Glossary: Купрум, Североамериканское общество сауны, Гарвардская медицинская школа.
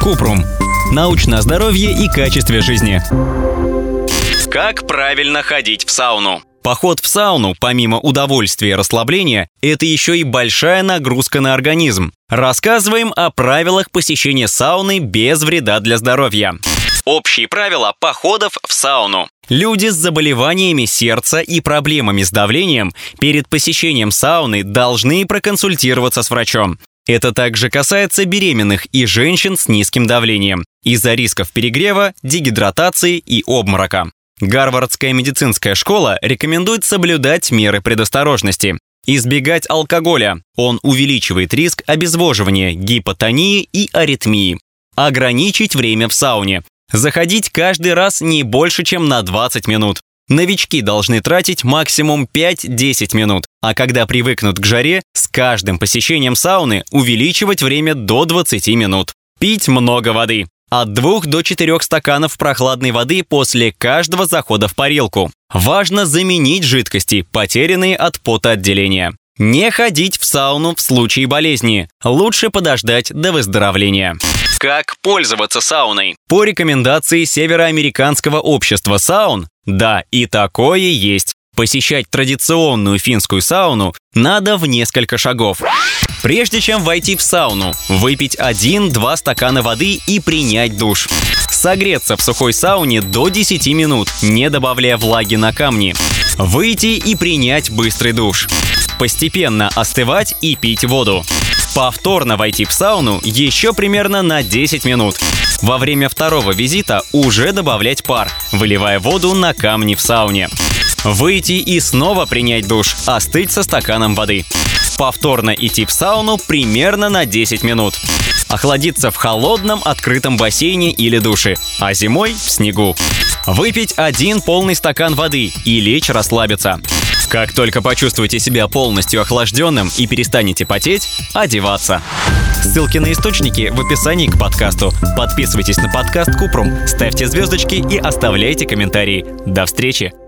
Купрум. Научное здоровье и качество жизни. Как правильно ходить в сауну? Поход в сауну, помимо удовольствия и расслабления, это еще и большая нагрузка на организм. Рассказываем о правилах посещения сауны без вреда для здоровья. Общие правила походов в сауну. Люди с заболеваниями сердца и проблемами с давлением перед посещением сауны должны проконсультироваться с врачом. Это также касается беременных и женщин с низким давлением из-за рисков перегрева, дегидратации и обморока. Гарвардская медицинская школа рекомендует соблюдать меры предосторожности. Избегать алкоголя. Он увеличивает риск обезвоживания, гипотонии и аритмии. Ограничить время в сауне. Заходить каждый раз не больше, чем на 20 минут. Новички должны тратить максимум 5-10 минут, а когда привыкнут к жаре, с каждым посещением сауны увеличивать время до 20 минут. Пить много воды. От 2 до 4 стаканов прохладной воды после каждого захода в парилку. Важно заменить жидкости, потерянные от потоотделения. Не ходить в сауну в случае болезни. Лучше подождать до выздоровления. Как пользоваться сауной? По рекомендации Североамериканского общества саун, да, и такое есть. Посещать традиционную финскую сауну надо в несколько шагов. Прежде чем войти в сауну, выпить 1-2 стакана воды и принять душ. Согреться в сухой сауне до 10 минут, не добавляя влаги на камни. Выйти и принять быстрый душ. Постепенно остывать и пить воду. Повторно войти в сауну еще примерно на 10 минут. Во время второго визита уже добавлять пар, выливая воду на камни в сауне. Выйти и снова принять душ, остыть со стаканом воды. Повторно идти в сауну примерно на 10 минут. Охладиться в холодном открытом бассейне или душе, а зимой в снегу. Выпить 1 полный стакан воды и лечь расслабиться. Как только почувствуете себя полностью охлажденным и перестанете потеть, одеваться. Ссылки на источники в описании к подкасту. Подписывайтесь на подкаст Купрум, ставьте звездочки и оставляйте комментарии. До встречи!